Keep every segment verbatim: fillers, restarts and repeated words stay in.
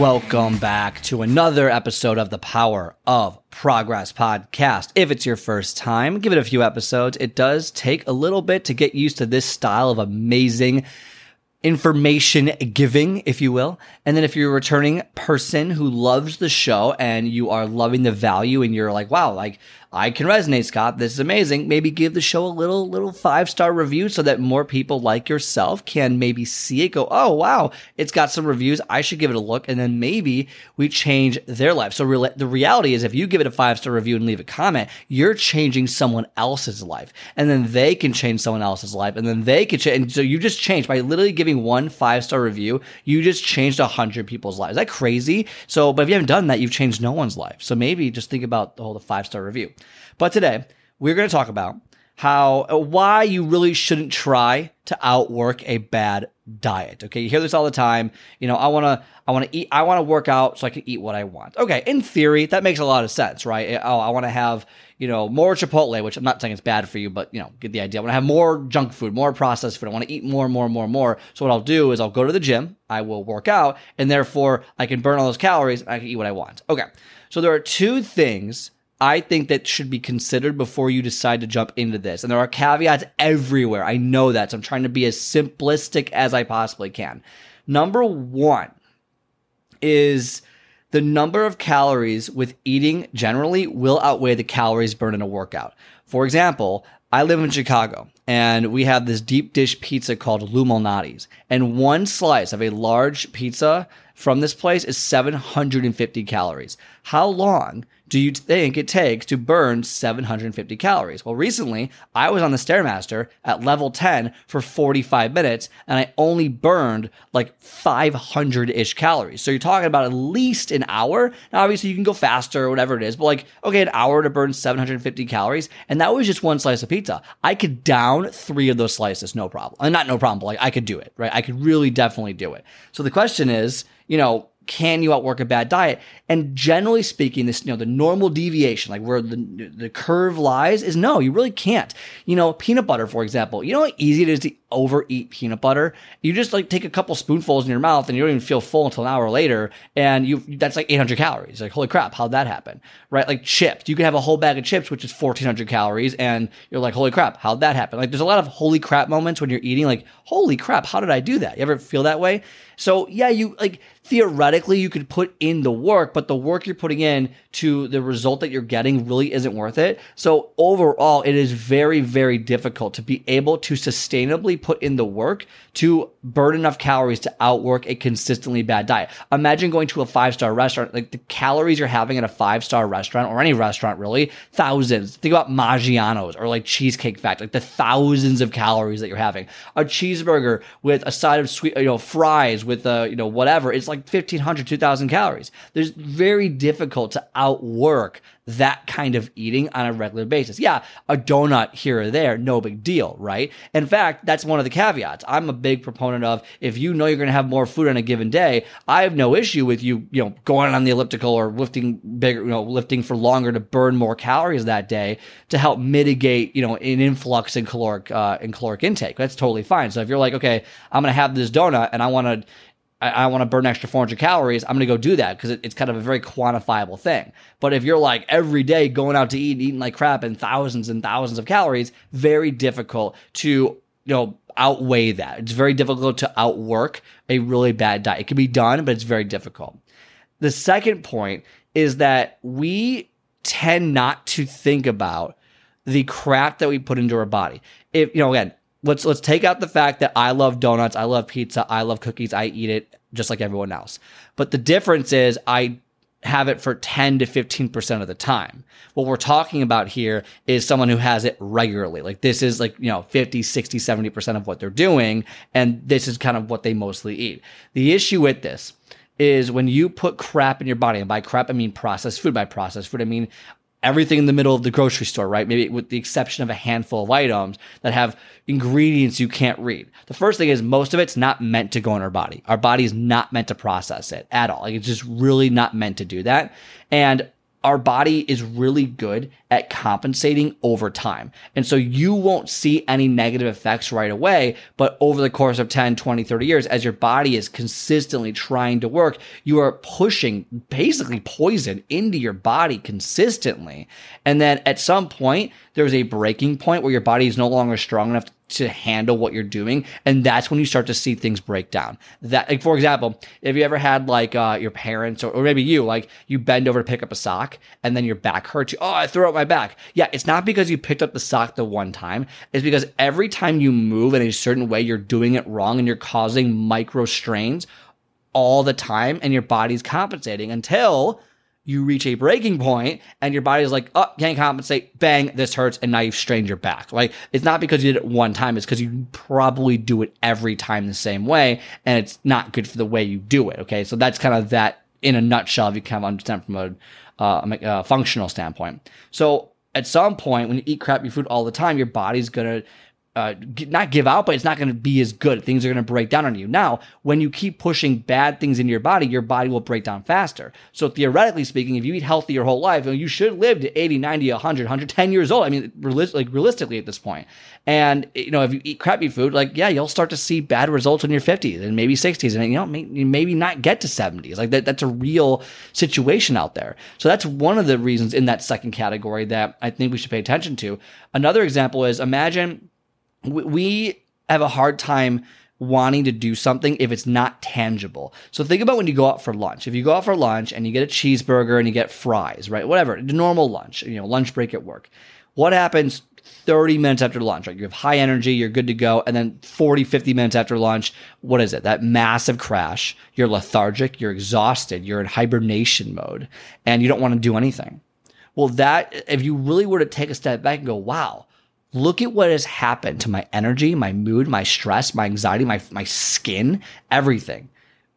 Welcome back to another episode of the Power of Progress podcast. If it's your first time, give it a few episodes. It does take a little bit to get used to this style of amazing information giving, if you will. And then if you're a returning person who loves the show and you are loving the value and you're like, wow, like I can resonate, Scott, this is amazing. Maybe give the show a little, little five-star review so that more people like yourself can maybe see it, go, oh, wow, it's got some reviews. I should give it a look. And then maybe we change their life. So re- the reality is if you give it a five-star review and leave a comment, you're changing someone else's life. And then they can change someone else's life. And then they can change. And so you just changed by literally giving one five-star review. You just changed one hundred people's lives. Is that crazy? So, but if you haven't done that, you've changed no one's life. So maybe just think about the whole the five-star review. But today, we're going to talk about how why you really shouldn't try to outwork a bad diet. Okay, you hear this all the time. You know, I want to I want to eat I want to work out so I can eat what I want. Okay, in theory, that makes a lot of sense, right? Oh, I want to have, you know, more Chipotle, which I'm not saying it's bad for you, but you know, get the idea. I want to have more junk food, more processed food. I want to eat more and more and more and more. So what I'll do is I'll go to the gym, I will work out, and therefore I can burn all those calories and I can eat what I want. Okay. So there are two things I think that should be considered before you decide to jump into this. And there are caveats everywhere. I know that. So I'm trying to be as simplistic as I possibly can. Number one is the number of calories with eating generally will outweigh the calories burned in a workout. For example, I live in Chicago and we have this deep dish pizza called Lou Malnati's. And one slice of a large pizza from this place is seven hundred fifty calories. How long do you think it takes to burn seven hundred fifty calories? Well, recently I was on the Stairmaster at level ten for forty-five minutes and I only burned like five hundred-ish calories. So you're talking about at least an hour. Now, obviously you can go faster or whatever it is, but like, okay, an hour to burn seven hundred fifty calories. And that was just one slice of pizza. I could down three of those slices, no problem. And not no problem, but like I could do it, right? I could really definitely do it. So the question is, you know, can you outwork a bad diet? And generally speaking, this, you know, the normal deviation, like where the the curve lies, is no, you really can't. You know, peanut butter, for example, you know how easy it is to overeat peanut butter? You just like take a couple spoonfuls in your mouth and you don't even feel full until an hour later. And you that's like eight hundred calories. Like, holy crap, how'd that happen? Right? Like chips. You could have a whole bag of chips, which is fourteen hundred calories. And you're like, holy crap, how'd that happen? Like there's a lot of holy crap moments when you're eating, like, holy crap, how did I do that? You ever feel that way? So yeah, you like theoretically you could put in the work, but the work you're putting in to the result that you're getting really isn't worth it. So overall, it is very, very difficult to be able to sustainably put in the work to burn enough calories to outwork a consistently bad diet. Imagine going to a five-star restaurant, like the calories you're having at a five-star restaurant or any restaurant really, thousands. Think about Maggiano's or like Cheesecake Factory, like the thousands of calories that you're having. A cheeseburger with a side of sweet, you know, fries with uh, you know, whatever, it's like fifteen hundred, two thousand calories. There's very difficult to outwork that kind of eating on a regular basis. Yeah, a donut here or there, no big deal, right? In fact, that's one of the caveats. I'm a big proponent of if you know you're going to have more food on a given day, I have no issue with you, you know, going on the elliptical or lifting bigger, you know, lifting for longer to burn more calories that day to help mitigate, you know, an influx in caloric uh, in caloric intake. That's totally fine. So if you're like, okay, I'm going to have this donut and I want to I, I want to burn an extra four hundred calories, I'm going to go do that because it, it's kind of a very quantifiable thing. But if you're like every day going out to eat and eating like crap and thousands and thousands of calories, very difficult to, you know, outweigh that. It's very difficult to outwork a really bad diet. It can be done, but it's very difficult. The second point is that we tend not to think about the crap that we put into our body. If, you know, again, Let's let's take out the fact that I love donuts, I love pizza, I love cookies, I eat it just like everyone else. But the difference is I have it for ten to fifteen percent of the time. What we're talking about here is someone who has it regularly. Like this is like, you know, fifty, sixty, seventy percent of what they're doing, and this is kind of what they mostly eat. The issue with this is when you put crap in your body, and by crap I mean processed food, by processed food I mean everything in the middle of the grocery store, right? Maybe with the exception of a handful of items that have ingredients you can't read. The first thing is most of it's not meant to go in our body. Our body is not meant to process it at all. Like, it's just really not meant to do that. And our body is really good at compensating over time. And so you won't see any negative effects right away, but over the course of ten, twenty, thirty years, as your body is consistently trying to work, you are pushing basically poison into your body consistently. And then at some point, there's a breaking point where your body is no longer strong enough to to handle what you're doing. And that's when you start to see things break down. That, like, for example, if you ever had like uh, your parents or, or maybe you, like you bend over to pick up a sock and then your back hurts you. Oh, I threw out my back. Yeah. It's not because you picked up the sock the one time. It's because every time you move in a certain way, you're doing it wrong and you're causing micro strains all the time. And your body's compensating until you reach a breaking point and your body's like, oh, can't compensate, bang, this hurts, and now you've strained your back. Like, it's not because you did it one time, it's because you probably do it every time the same way, and it's not good for the way you do it, okay? So that's kind of that in a nutshell, if you kind of understand from a, uh, a functional standpoint. So at some point, when you eat crappy food all the time, your body's going to Uh, not give out, but it's not going to be as good. Things are going to break down on you. Now, when you keep pushing bad things into your body, your body will break down faster. So theoretically speaking, if you eat healthy your whole life, you should live to eighty, ninety, one hundred, one hundred ten years old. I mean, realis- like realistically at this point. And, you know, if you eat crappy food, like, yeah, you'll start to see bad results in your fifties and maybe sixties and, you know, maybe not get to seventies. Like that, that's a real situation out there. So that's one of the reasons in that second category that I think we should pay attention to. Another example is, imagine we have a hard time wanting to do something if it's not tangible. So think about when you go out for lunch. If you go out for lunch and you get a cheeseburger and you get fries, right? Whatever, normal lunch, you know, lunch break at work. What happens thirty minutes after lunch, right? You have high energy, you're good to go. And then forty, fifty minutes after lunch, what is it? That massive crash. You're lethargic, you're exhausted, you're in hibernation mode, and you don't want to do anything. Well, that, if you really were to take a step back and go, wow, look at what has happened to my energy, my mood, my stress, my anxiety, my my skin, everything.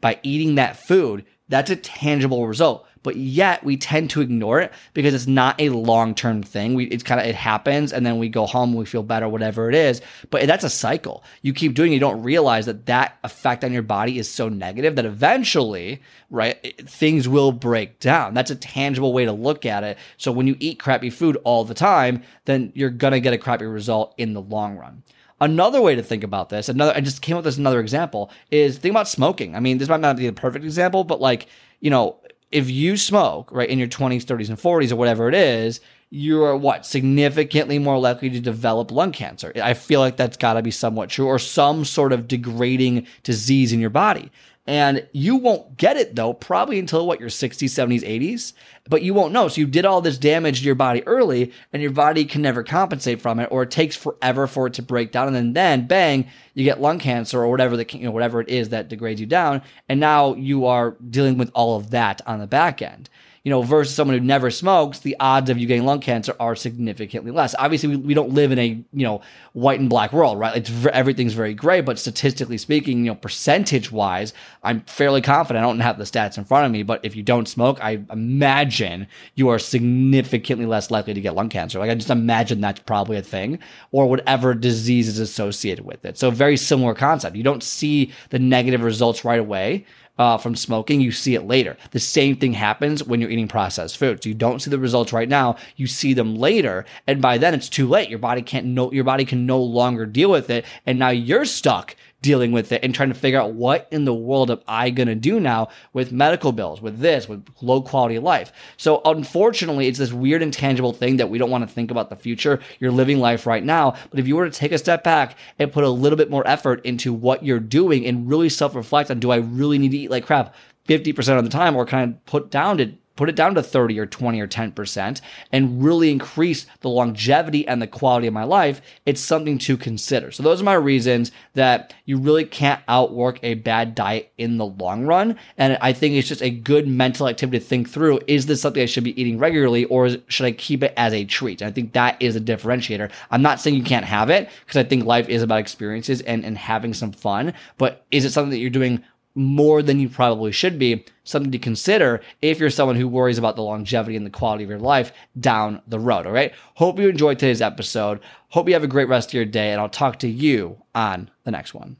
By eating that food, that's a tangible result. But yet we tend to ignore it because it's not a long-term thing. We, it's kind of, it happens and then we go home, we feel better, whatever it is. But that's a cycle. You keep doing it, you don't realize that that effect on your body is so negative that eventually, right, it, things will break down. That's a tangible way to look at it. So when you eat crappy food all the time, then you're going to get a crappy result in the long run. Another way to think about this, another, I just came up with this another example, is think about smoking. I mean, this might not be the perfect example, but like, you know, if you smoke, right, in your twenties, thirties, and forties or whatever it is, you are what? Significantly more likely to develop lung cancer. I feel like that's got to be somewhat true, or some sort of degrading disease in your body. And you won't get it though, probably until what, your sixties, seventies, eighties, but you won't know. So you did all this damage to your body early and your body can never compensate from it, or it takes forever for it to break down. And then, then bang, you get lung cancer or whatever the, you know, whatever it is that degrades you down. And now you are dealing with all of that on the back end. You know, versus someone who never smokes, the odds of you getting lung cancer are significantly less. Obviously, we, we don't live in a, you know, white and black world, right? It's, everything's very gray, but statistically speaking, you know, percentage-wise, I'm fairly confident. I don't have the stats in front of me, but if you don't smoke, I imagine you are significantly less likely to get lung cancer. Like, I just imagine that's probably a thing, or whatever disease is associated with it. So very similar concept. You don't see the negative results right away. Uh, from smoking, you see it later. The same thing happens when you're eating processed foods. You don't see the results right now, you see them later, and by then it's too late. Your body can't no, your body can no longer deal with it, and now you're stuck dealing with it and trying to figure out what in the world am I going to do now with medical bills, with this, with low quality of life. So unfortunately, it's this weird intangible thing that we don't want to think about the future. You're living life right now. But if you were to take a step back and put a little bit more effort into what you're doing and really self-reflect on, do I really need to eat like crap fifty percent of the time, or kind of put down to Put it down to thirty or twenty or ten percent and really increase the longevity and the quality of my life, it's something to consider. So those are my reasons that you really can't outwork a bad diet in the long run. And I think it's just a good mental activity to think through, is this something I should be eating regularly, or should I keep it as a treat? And I think that is a differentiator. I'm not saying you can't have it, because I think life is about experiences and, and having some fun, but is it something that you're doing more than you probably should be, something to consider if you're someone who worries about the longevity and the quality of your life down the road, all right? Hope you enjoyed today's episode. Hope you have a great rest of your day, and I'll talk to you on the next one.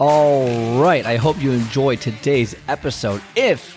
All right, I hope you enjoyed today's episode. If